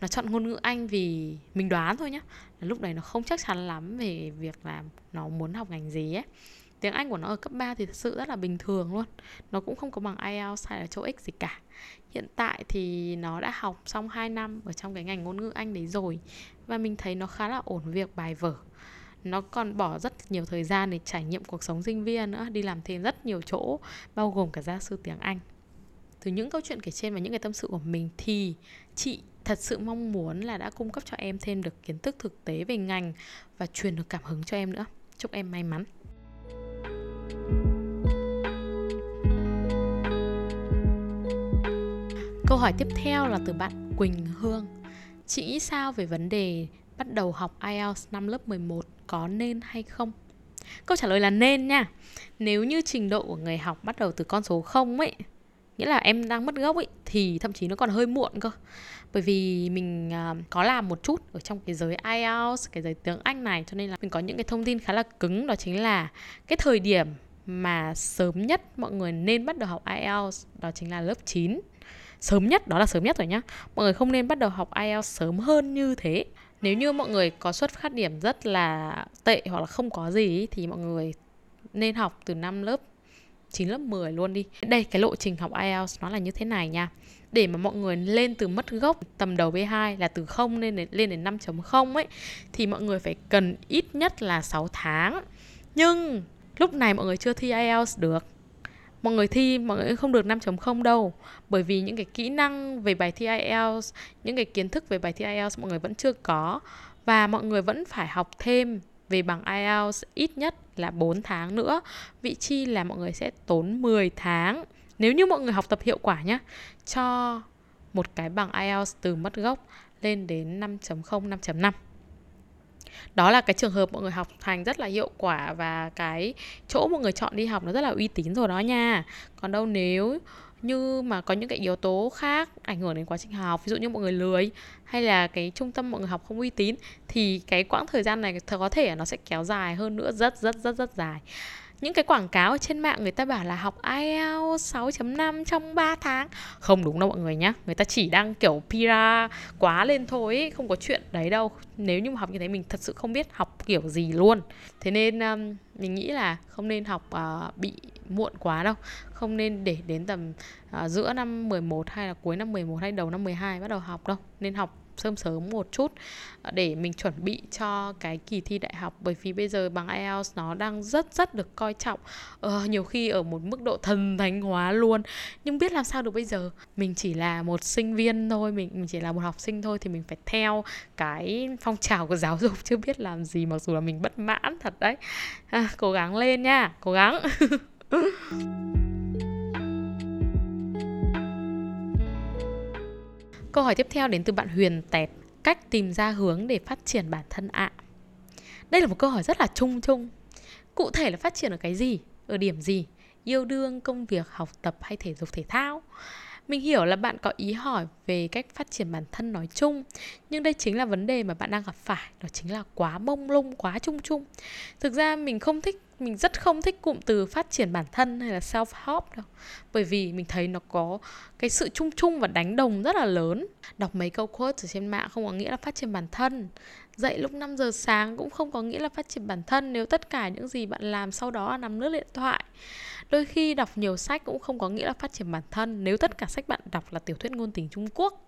Nó chọn ngôn ngữ Anh vì mình đoán thôi nhá, là lúc đấy nó không chắc chắn lắm về việc là nó muốn học ngành gì ấy. Tiếng Anh của nó ở cấp 3 thì thật sự rất là bình thường luôn. Nó cũng không có bằng IELTS hay là TOEIC gì cả. Hiện tại thì nó đã học xong 2 năm ở trong cái ngành ngôn ngữ Anh đấy rồi. Và mình thấy nó khá là ổn việc bài vở. Nó còn bỏ rất nhiều thời gian để trải nghiệm cuộc sống sinh viên nữa. Đi làm thêm rất nhiều chỗ, bao gồm cả gia sư tiếng Anh. Từ những câu chuyện kể trên và những cái tâm sự của mình thì chị thật sự mong muốn là đã cung cấp cho em thêm được kiến thức thực tế về ngành và truyền được cảm hứng cho em nữa. Chúc em may mắn. Câu hỏi tiếp theo là từ bạn Quỳnh Hương. Chị nghĩ sao về vấn đề bắt đầu học IELTS năm lớp 11 có nên hay không? Câu trả lời là nên nha. Nếu như trình độ của người học bắt đầu từ con số 0 ấy, nghĩa là em đang mất gốc ấy, thì thậm chí nó còn hơi muộn cơ. Bởi vì mình có làm một chút ở trong cái giới IELTS, cái giới tiếng Anh này, cho nên là mình có những cái thông tin khá là cứng. Đó chính là cái thời điểm mà sớm nhất mọi người nên bắt đầu học IELTS, đó chính là lớp 9. Sớm nhất, đó là sớm nhất rồi nhá. Mọi người không nên bắt đầu học IELTS sớm hơn như thế. Nếu như mọi người có xuất phát điểm rất là tệ hoặc là không có gì ấy, thì mọi người nên học từ năm lớp 9 lớp 10 luôn đi. Đây, cái lộ trình học IELTS nó là như thế này nha. Để mà mọi người lên từ mất gốc tầm đầu B2 là từ 0 lên đến 5.0 ấy, thì mọi người phải cần ít nhất là 6 tháng. Nhưng lúc này mọi người chưa thi IELTS được. Mọi người thi, mọi người không được 5.0 đâu. Bởi vì những cái kỹ năng về bài thi IELTS, những cái kiến thức về bài thi IELTS mọi người vẫn chưa có. Và mọi người vẫn phải học thêm về bằng IELTS ít nhất là 4 tháng nữa. Vị chi là mọi người sẽ tốn 10 tháng. Nếu như mọi người học tập hiệu quả nhé, cho một cái bằng IELTS từ mất gốc lên đến 5.0, 5.5. Đó là cái trường hợp mọi người học hành rất là hiệu quả và cái chỗ mọi người chọn đi học nó rất là uy tín rồi đó nha. Còn đâu nếu như mà có những cái yếu tố khác ảnh hưởng đến quá trình học, ví dụ như mọi người lười hay là cái trung tâm mọi người học không uy tín, thì cái quãng thời gian này có thể nó sẽ kéo dài hơn nữa, rất dài. Những cái quảng cáo ở trên mạng người ta bảo là học IELTS 6.5 trong 3 tháng. Không đúng đâu mọi người nhá. Người ta chỉ đang kiểu PR quá lên thôi ấy. Không có chuyện đấy đâu. Nếu như mà học như thế mình thật sự không biết học kiểu gì luôn. Thế nên mình nghĩ là không nên học bị muộn quá đâu. Không nên để đến tầm giữa năm 11 hay là cuối năm 11 hay đầu năm 12 bắt đầu học đâu. Nên học sớm một chút để mình chuẩn bị cho cái kỳ thi đại học, bởi vì bây giờ bằng IELTS nó đang rất được coi trọng, nhiều khi ở một mức độ thần thánh hóa luôn. Nhưng biết làm sao được bây giờ, mình chỉ là một sinh viên thôi, mình chỉ là một học sinh thôi, thì mình phải theo cái phong trào của giáo dục chứ biết làm gì, mặc dù là mình bất mãn thật đấy. Cố gắng lên nha, cố gắng. Câu hỏi tiếp theo đến từ bạn Huyền Tẹt. Cách tìm ra hướng để phát triển bản thân ạ. Đây là một câu hỏi rất là chung. Cụ thể là phát triển ở cái gì? Ở điểm gì? Yêu đương, công việc, học tập hay thể dục thể thao? Mình hiểu là bạn có ý hỏi về cách phát triển bản thân nói chung, nhưng đây chính là vấn đề mà bạn đang gặp phải. Đó chính là quá mông lung, quá chung. Thực ra mình rất không thích cụm từ phát triển bản thân hay là self-help đâu, bởi vì mình thấy nó có cái sự chung và đánh đồng rất là lớn. Đọc mấy câu quote ở trên mạng không có nghĩa là phát triển bản thân. Dậy lúc 5 giờ sáng cũng không có nghĩa là phát triển bản thân nếu tất cả những gì bạn làm sau đó là nằm lướt điện thoại. Đôi khi đọc nhiều sách cũng không có nghĩa là phát triển bản thân nếu tất cả sách bạn đọc là tiểu thuyết ngôn tình Trung Quốc.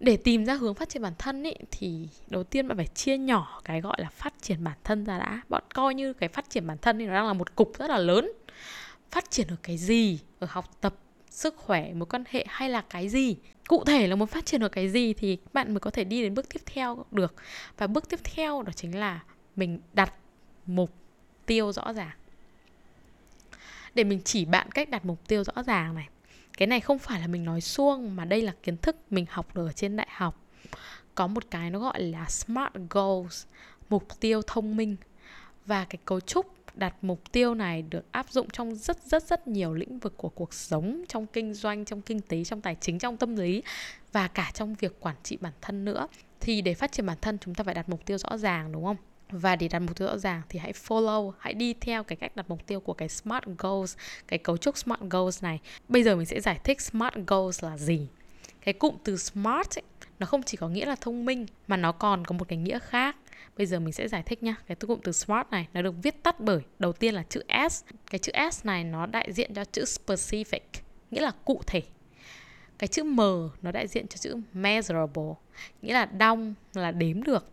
Để tìm ra hướng phát triển bản thân ý, thì đầu tiên bạn phải chia nhỏ cái gọi là phát triển bản thân ra đã. Bạn coi như cái phát triển bản thân thì nó đang là một cục rất là lớn. Phát triển ở cái gì? Ở học tập, sức khỏe, mối quan hệ hay là cái gì? Cụ thể là muốn phát triển ở cái gì thì bạn mới có thể đi đến bước tiếp theo được. Và bước tiếp theo đó chính là mình đặt mục tiêu rõ ràng. Để mình chỉ bạn cách đặt mục tiêu rõ ràng này. Cái này không phải là mình nói suông, mà đây là kiến thức mình học được ở trên đại học. Có một cái nó gọi là SMART Goals, mục tiêu thông minh. Và cái cấu trúc đặt mục tiêu này được áp dụng trong rất nhiều lĩnh vực của cuộc sống, trong kinh doanh, trong kinh tế, trong tài chính, trong tâm lý và cả trong việc quản trị bản thân nữa. Thì để phát triển bản thân chúng ta phải đặt mục tiêu rõ ràng, đúng không? Và để đặt mục tiêu rõ ràng thì hãy follow, hãy đi theo cái cách đặt mục tiêu của cái SMART Goals, cái cấu trúc SMART Goals này. Bây giờ mình sẽ giải thích SMART Goals là gì. Cái cụm từ SMART ấy, nó không chỉ có nghĩa là thông minh mà nó còn có một cái nghĩa khác. Bây giờ mình sẽ giải thích nha. Cái cụm từ SMART này nó được viết tắt bởi đầu tiên là chữ S. Cái chữ S này nó đại diện cho chữ specific, nghĩa là cụ thể. Cái chữ M nó đại diện cho chữ measurable, nghĩa là đong, là đếm được.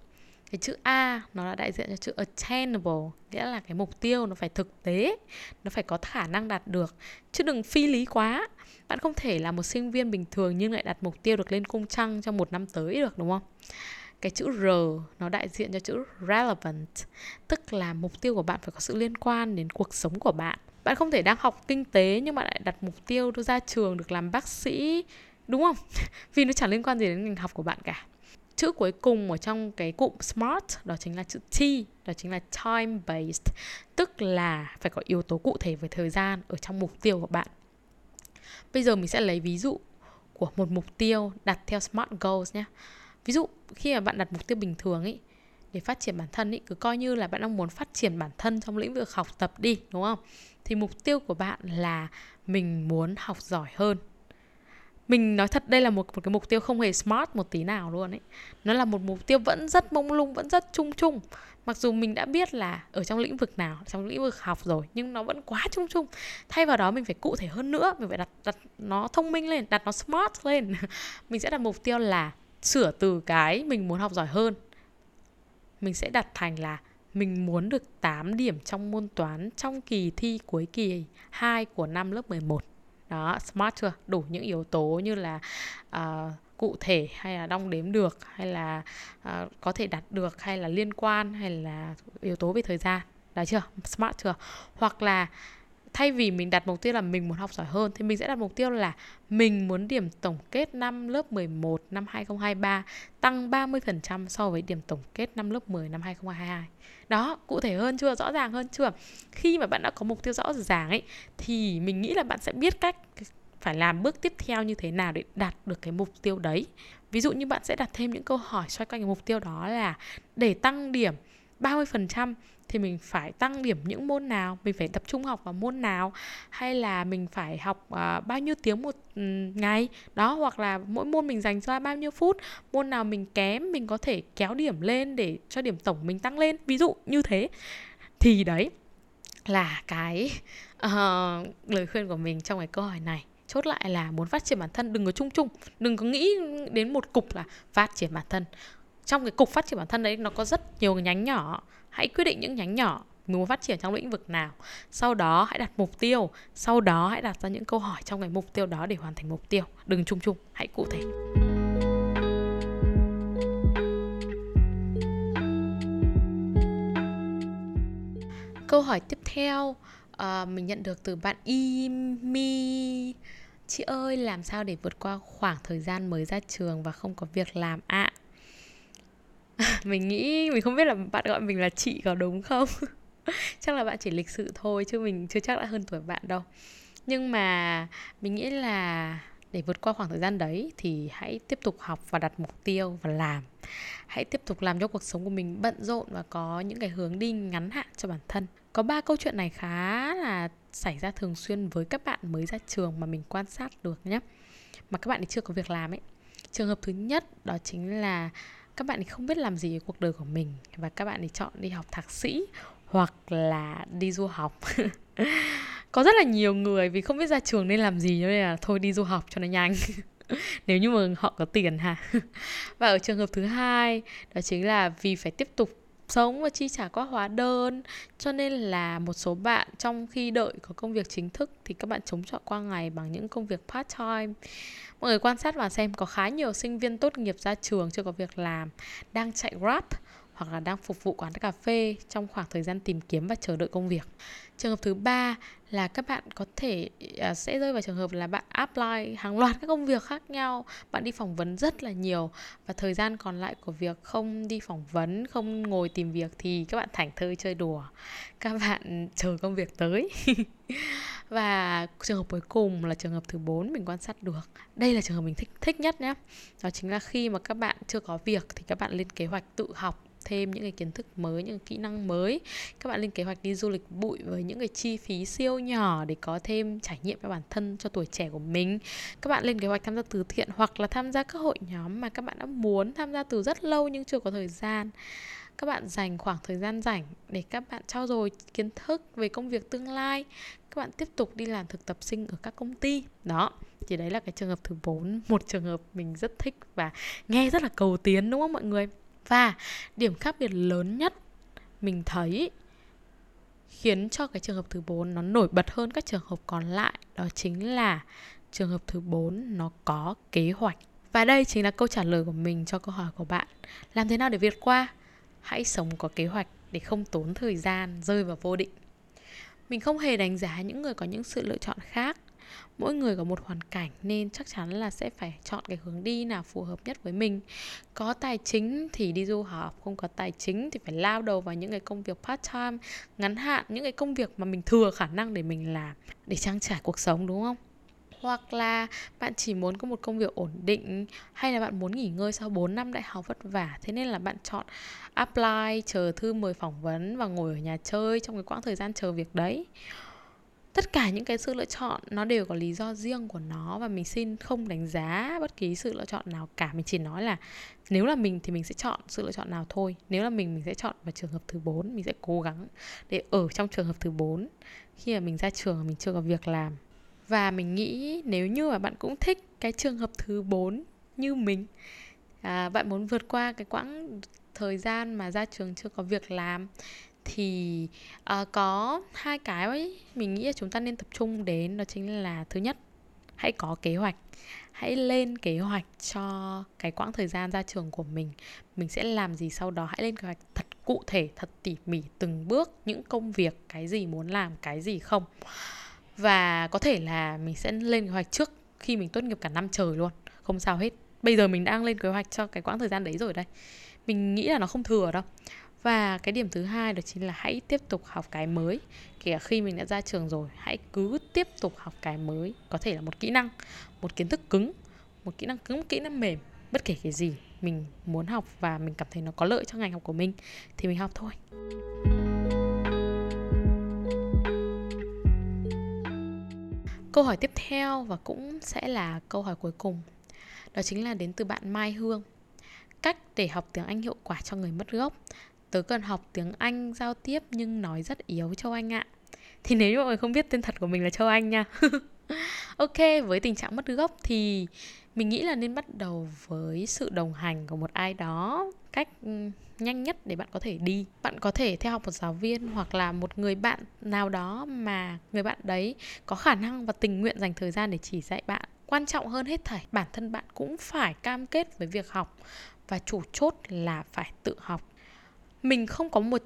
Cái chữ A nó là đại diện cho chữ attainable, nghĩa là cái mục tiêu nó phải thực tế, nó phải có khả năng đạt được, chứ đừng phi lý quá. Bạn không thể là một sinh viên bình thường nhưng lại đặt mục tiêu được lên cung trăng trong 1 năm tới được, đúng không? Cái chữ R nó đại diện cho chữ relevant, tức là mục tiêu của bạn phải có sự liên quan đến cuộc sống của bạn. Bạn không thể đang học kinh tế nhưng bạn lại đặt mục tiêu ra trường được làm bác sĩ, đúng không? Vì nó chẳng liên quan gì đến ngành học của bạn cả. Chữ cuối cùng ở trong cái cụm SMART đó chính là chữ T, đó chính là time-based, tức là phải có yếu tố cụ thể về thời gian ở trong mục tiêu của bạn. Bây giờ mình sẽ lấy ví dụ của một mục tiêu đặt theo SMART Goals nhé. Ví dụ khi mà bạn đặt mục tiêu bình thường ý, để phát triển bản thân ý, cứ coi như là bạn đang muốn phát triển bản thân trong lĩnh vực học tập đi, đúng không? Thì mục tiêu của bạn là mình muốn học giỏi hơn. Mình nói thật, đây là một cái mục tiêu không hề smart một tí nào luôn ấy. Nó là một mục tiêu vẫn rất mông lung, vẫn rất chung. Mặc dù mình đã biết là ở trong lĩnh vực nào, trong lĩnh vực học rồi, nhưng nó vẫn quá chung. Thay vào đó mình phải cụ thể hơn nữa, mình phải đặt nó thông minh lên, đặt nó smart lên. Mình sẽ đặt mục tiêu là sửa từ cái mình muốn học giỏi hơn. Mình sẽ đặt thành là mình muốn được 8 điểm trong môn toán trong kỳ thi cuối kỳ 2 của năm lớp 11. Đó, smart chưa? Đủ những yếu tố như là cụ thể hay là đong đếm được, hay là có thể đạt được, hay là liên quan, hay là yếu tố về thời gian. Đấy chưa? Smart chưa? Hoặc là thay vì mình đặt mục tiêu là mình muốn học giỏi hơn thì mình sẽ đặt mục tiêu là mình muốn điểm tổng kết năm lớp 11 năm 2023 tăng 30% so với điểm tổng kết năm lớp 10 năm 2022. Đó, cụ thể hơn chưa? Rõ ràng hơn chưa? Khi mà bạn đã có mục tiêu rõ ràng ấy thì mình nghĩ là bạn sẽ biết cách phải làm bước tiếp theo như thế nào để đạt được cái mục tiêu đấy. Ví dụ như bạn sẽ đặt thêm những câu hỏi xoay quanh cái mục tiêu đó là để tăng điểm 30% thì mình phải tăng điểm những môn nào, mình phải tập trung học vào môn nào, hay là mình phải học bao nhiêu tiếng một ngày đó, hoặc là mỗi môn mình dành ra bao nhiêu phút, môn nào mình kém mình có thể kéo điểm lên để cho điểm tổng mình tăng lên, ví dụ như thế. Thì đấy là cái lời khuyên của mình trong cái câu hỏi này. Chốt lại là muốn phát triển bản thân đừng có chung chung, đừng có nghĩ đến một cục là phát triển bản thân. Trong cái cục phát triển bản thân đấy nó có rất nhiều nhánh nhỏ. Hãy quyết định những nhánh nhỏ mình muốn phát triển trong lĩnh vực nào, sau đó hãy đặt mục tiêu, sau đó hãy đặt ra những câu hỏi trong cái mục tiêu đó để hoàn thành mục tiêu. Đừng chung chung, hãy cụ thể. Câu hỏi tiếp theo mình nhận được từ bạn Imi. Chị ơi, làm sao để vượt qua khoảng thời gian mới ra trường và không có việc làm ạ? Mình nghĩ, mình không biết là bạn gọi mình là chị có đúng không. Chắc là bạn chỉ lịch sự thôi chứ mình chưa chắc đã hơn tuổi bạn đâu. Nhưng mà mình nghĩ là để vượt qua khoảng thời gian đấy thì hãy tiếp tục học và đặt mục tiêu và làm. Hãy tiếp tục làm cho cuộc sống của mình bận rộn và có những cái hướng đi ngắn hạn cho bản thân. Có 3 câu chuyện này khá là xảy ra thường xuyên với các bạn mới ra trường mà mình quan sát được nhé, mà các bạn ấy chưa có việc làm ấy. Trường hợp thứ nhất đó chính là các bạn ấy không biết làm gì với cuộc đời của mình và các bạn ấy chọn đi học thạc sĩ hoặc là đi du học. Có rất là nhiều người vì không biết ra trường nên làm gì nên là thôi đi du học cho nó nhanh. Nếu như mà họ có tiền ha. Và ở trường hợp thứ hai đó chính là vì phải tiếp tục sống và chi trả qua hóa đơn cho nên là một số bạn trong khi đợi có công việc chính thức thì các bạn chống chọi qua ngày bằng những công việc part time. Mọi người quan sát và xem, có khá nhiều sinh viên tốt nghiệp ra trường chưa có việc làm, đang chạy Grab hoặc là đang phục vụ quán cà phê trong khoảng thời gian tìm kiếm và chờ đợi công việc. Trường hợp thứ ba là các bạn có thể sẽ rơi vào trường hợp là bạn apply hàng loạt các công việc khác nhau, bạn đi phỏng vấn rất là nhiều và thời gian còn lại của việc không đi phỏng vấn, không ngồi tìm việc thì các bạn thảnh thơi chơi đùa, các bạn chờ công việc tới. Và trường hợp cuối cùng là trường hợp thứ 4 mình quan sát được. Đây là trường hợp mình thích nhất nhé. Đó chính là khi mà các bạn chưa có việc thì các bạn lên kế hoạch tự học thêm những cái kiến thức mới, những cái kỹ năng mới. Các bạn lên kế hoạch đi du lịch bụi với những cái chi phí siêu nhỏ để có thêm trải nghiệm cho bản thân, cho tuổi trẻ của mình. Các bạn lên kế hoạch tham gia từ thiện hoặc là tham gia các hội nhóm mà các bạn đã muốn tham gia từ rất lâu nhưng chưa có thời gian. Các bạn dành khoảng thời gian rảnh để các bạn trau dồi kiến thức về công việc tương lai. Các bạn tiếp tục đi làm thực tập sinh ở các công ty. Đó, thì đấy là cái trường hợp thứ 4. Một trường hợp mình rất thích và nghe rất là cầu tiến đúng không mọi người? Và điểm khác biệt lớn nhất mình thấy khiến cho cái trường hợp thứ 4 nó nổi bật hơn các trường hợp còn lại, đó chính là trường hợp thứ 4 nó có kế hoạch. Và đây chính là câu trả lời của mình cho câu hỏi của bạn. Làm thế nào để vượt qua? Hãy sống có kế hoạch để không tốn thời gian rơi vào vô định. Mình không hề đánh giá những người có những sự lựa chọn khác. Mỗi người có một hoàn cảnh nên chắc chắn là sẽ phải chọn cái hướng đi nào phù hợp nhất với mình. Có tài chính thì đi du học, không có tài chính thì phải lao đầu vào những cái công việc part time, ngắn hạn, những cái công việc mà mình thừa khả năng để mình làm, để trang trải cuộc sống đúng không? Hoặc là bạn chỉ muốn có một công việc ổn định, hay là bạn muốn nghỉ ngơi sau 4 năm đại học vất vả, thế nên là bạn chọn apply, chờ thư mời phỏng vấn và ngồi ở nhà chơi trong cái quãng thời gian chờ việc đấy. Tất cả những cái sự lựa chọn nó đều có lý do riêng của nó và mình xin không đánh giá bất kỳ sự lựa chọn nào cả. Mình chỉ nói là nếu là mình thì mình sẽ chọn sự lựa chọn nào thôi. Nếu là mình sẽ chọn vào trường hợp thứ 4, mình sẽ cố gắng để ở trong trường hợp thứ 4 khi mà mình ra trường mình chưa có việc làm. Và mình nghĩ nếu như mà bạn cũng thích cái trường hợp thứ 4 như mình, bạn muốn vượt qua cái quãng thời gian mà ra trường chưa có việc làm, thì có 2 cái ấy mình nghĩ là chúng ta nên tập trung đến. Đó chính là thứ nhất, hãy có kế hoạch. Hãy lên kế hoạch cho cái quãng thời gian ra trường của mình. Mình sẽ làm gì sau đó, hãy lên kế hoạch thật cụ thể, thật tỉ mỉ, từng bước, những công việc, cái gì muốn làm, cái gì không. Và có thể là mình sẽ lên kế hoạch trước khi mình tốt nghiệp cả năm trời luôn, không sao hết. Bây giờ mình đang lên kế hoạch cho cái quãng thời gian đấy rồi đây. Mình nghĩ là nó không thừa đâu. Và cái điểm thứ hai đó chính là hãy tiếp tục học cái mới. Kể khi mình đã ra trường rồi, hãy cứ tiếp tục học cái mới. Có thể là một kỹ năng, một kiến thức cứng, một kỹ năng cứng, một kỹ năng mềm, bất kể cái gì mình muốn học và mình cảm thấy nó có lợi cho ngành học của mình thì mình học thôi. Câu hỏi tiếp theo và cũng sẽ là câu hỏi cuối cùng, đó chính là đến từ bạn Mai Hương. Cách để học tiếng Anh hiệu quả cho người mất gốc. Tớ cần học tiếng Anh giao tiếp nhưng nói rất yếu Châu Anh ạ. Thì nếu như mọi người không biết, tên thật của mình là Châu Anh nha. Ok, với tình trạng mất gốc thì mình nghĩ là nên bắt đầu với sự đồng hành của một ai đó. Cách nhanh nhất để bạn có thể đi, bạn có thể theo học một giáo viên hoặc là một người bạn nào đó mà người bạn đấy có khả năng và tình nguyện dành thời gian để chỉ dạy bạn. Quan trọng hơn hết thảy, bản thân bạn cũng phải cam kết với việc học và chủ chốt là phải tự học. Mình không có một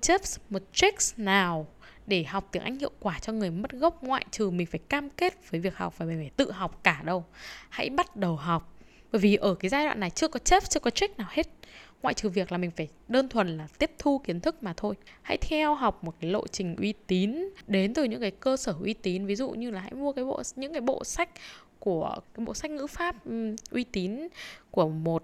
tricks nào để học tiếng Anh hiệu quả cho người mất gốc ngoại trừ mình phải cam kết với việc học và mình phải tự học cả đâu. Hãy bắt đầu học. Bởi vì ở cái giai đoạn này chưa có tips, chưa có trick nào hết. Ngoại trừ việc là mình phải đơn thuần là tiếp thu kiến thức mà thôi. Hãy theo học một cái lộ trình uy tín, đến từ những cái cơ sở uy tín. Ví dụ như là hãy mua cái bộ sách ngữ pháp uy tín của một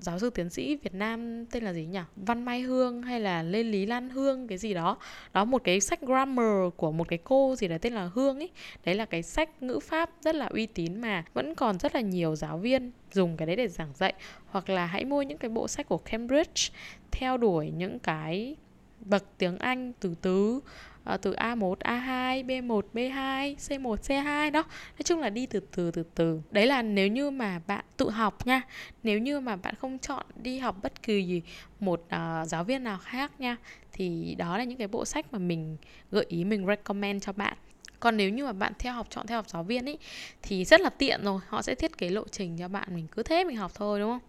giáo sư tiến sĩ Việt Nam tên là gì nhỉ? Văn Mai Hương hay là Lê Lý Lan Hương cái gì đó. Đó, một cái sách grammar của một cái cô gì đó tên là Hương ấy. Đấy là cái sách ngữ pháp rất là uy tín mà vẫn còn rất là nhiều giáo viên dùng cái đấy để giảng dạy. Hoặc là hãy mua những cái bộ sách của Cambridge, theo đuổi những cái bậc tiếng Anh từ A1, A2, B1, B2, C1, C2 đó. Nói chung là đi từ từ. Đấy là nếu như mà bạn tự học nha. Nếu như mà bạn không chọn đi học bất kỳ gì một giáo viên nào khác nha, thì đó là những cái bộ sách mà mình gợi ý, mình recommend cho bạn. Còn nếu như mà bạn chọn theo học giáo viên ấy thì rất là tiện rồi, họ sẽ thiết kế lộ trình cho bạn, mình cứ thế mình học thôi, đúng không?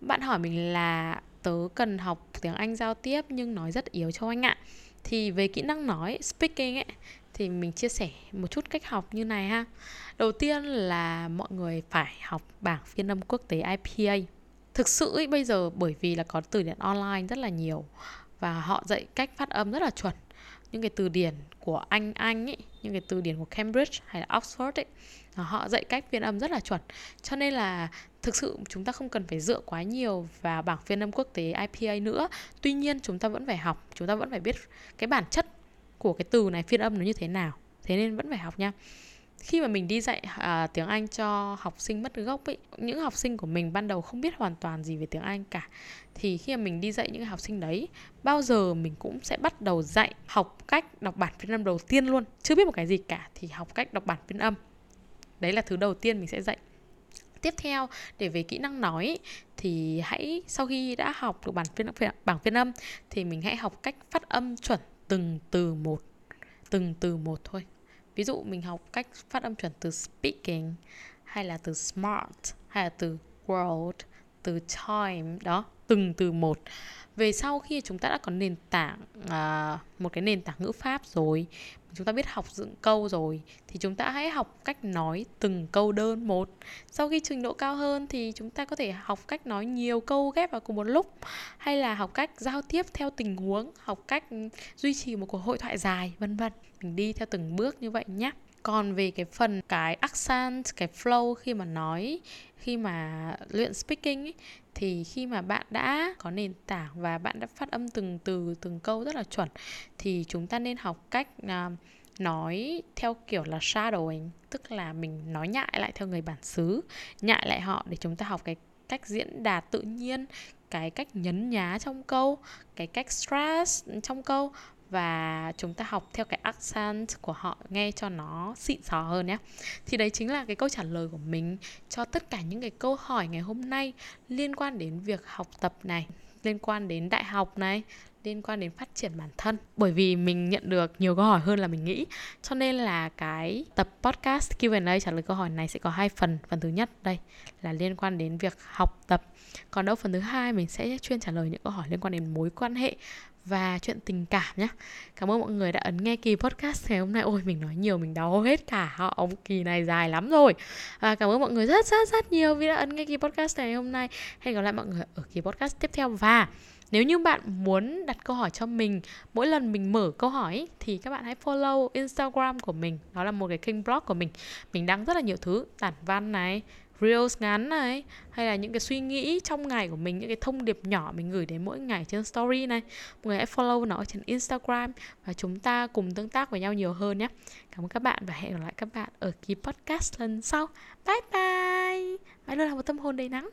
Bạn hỏi mình là tớ cần học tiếng Anh giao tiếp nhưng nói rất yếu Châu Anh ạ. Thì về kỹ năng nói, speaking ấy, thì mình chia sẻ một chút cách học như này ha. Đầu tiên là mọi người phải học bảng phiên âm quốc tế IPA. Thực sự ấy, bây giờ bởi vì là có từ điển online rất là nhiều và họ dạy cách phát âm rất là chuẩn. Những cái từ điển của Anh ấy, những cái từ điển của Cambridge hay là Oxford ấy, họ dạy cách phiên âm rất là chuẩn. Cho nên là thực sự chúng ta không cần phải dựa quá nhiều vào bảng phiên âm quốc tế IPA nữa. Tuy nhiên chúng ta vẫn phải học, chúng ta vẫn phải biết cái bản chất của cái từ này, phiên âm nó như thế nào. Thế nên vẫn phải học nha. Khi mà mình đi dạy tiếng Anh cho học sinh mất gốc ấy, những học sinh của mình ban đầu không biết hoàn toàn gì về tiếng Anh cả. Thì khi mà mình đi dạy những học sinh đấy, bao giờ mình cũng sẽ bắt đầu dạy học cách đọc bản phiên âm đầu tiên luôn. Chưa biết một cái gì cả thì học cách đọc bản phiên âm. Đấy là thứ đầu tiên mình sẽ dạy. Tiếp theo, để về kỹ năng nói ý, thì hãy sau khi đã học được bảng phiên âm thì mình hãy học cách phát âm chuẩn từng từ một thôi. Ví dụ mình học cách phát âm chuẩn từ speaking hay là từ smart hay là từ world, từ time đó, từng từ một. Về sau khi chúng ta đã có nền tảng, một cái nền tảng ngữ pháp rồi, chúng ta biết học dựng câu rồi, thì chúng ta hãy học cách nói từng câu đơn một. Sau khi trình độ cao hơn thì chúng ta có thể học cách nói nhiều câu ghép vào cùng một lúc, hay là học cách giao tiếp theo tình huống, học cách duy trì một cuộc hội thoại dài, vân vân. Mình đi theo từng bước như vậy nhé. Còn về cái phần cái accent, cái flow khi mà nói, khi mà luyện speaking ấy, thì khi mà bạn đã có nền tảng và bạn đã phát âm từng từ, từng câu rất là chuẩn, thì chúng ta nên học cách nói theo kiểu là shadowing, tức là mình nói nhại lại theo người bản xứ, nhại lại họ để chúng ta học cái cách diễn đạt tự nhiên, cái cách nhấn nhá trong câu, cái cách stress trong câu. Và chúng ta học theo cái accent của họ nghe cho nó xịn sò hơn nhé. Thì đấy chính là cái câu trả lời của mình cho tất cả những cái câu hỏi ngày hôm nay liên quan đến việc học tập này, liên quan đến đại học này, liên quan đến phát triển bản thân. Bởi vì mình nhận được nhiều câu hỏi hơn là mình nghĩ, cho nên là cái tập podcast Q&A trả lời câu hỏi này sẽ có hai phần. Phần thứ nhất đây là liên quan đến việc học tập, còn đâu phần thứ hai mình sẽ chuyên trả lời những câu hỏi liên quan đến mối quan hệ và chuyện tình cảm nhé. Cảm ơn mọi người đã ấn nghe kỳ podcast ngày hôm nay. Ôi mình nói nhiều mình đau hết cả họng, kỳ này dài lắm rồi. Và cảm ơn mọi người rất nhiều vì đã ấn nghe kỳ podcast ngày hôm nay. Hẹn gặp lại mọi người ở kỳ podcast tiếp theo. Và nếu như bạn muốn đặt câu hỏi cho mình mỗi lần mình mở câu hỏi thì các bạn hãy follow Instagram của mình. Đó là một cái kênh blog của mình. Mình đăng rất là nhiều thứ, tản văn này, reels ngắn này, hay là những cái suy nghĩ trong ngày của mình, những cái thông điệp nhỏ mình gửi đến mỗi ngày trên story này. Mọi người hãy follow nó trên Instagram và chúng ta cùng tương tác với nhau nhiều hơn nhé. Cảm ơn các bạn và hẹn gặp lại các bạn ở kỳ podcast lần sau. Bye bye. Hãy luôn là một tâm hồn đầy nắng.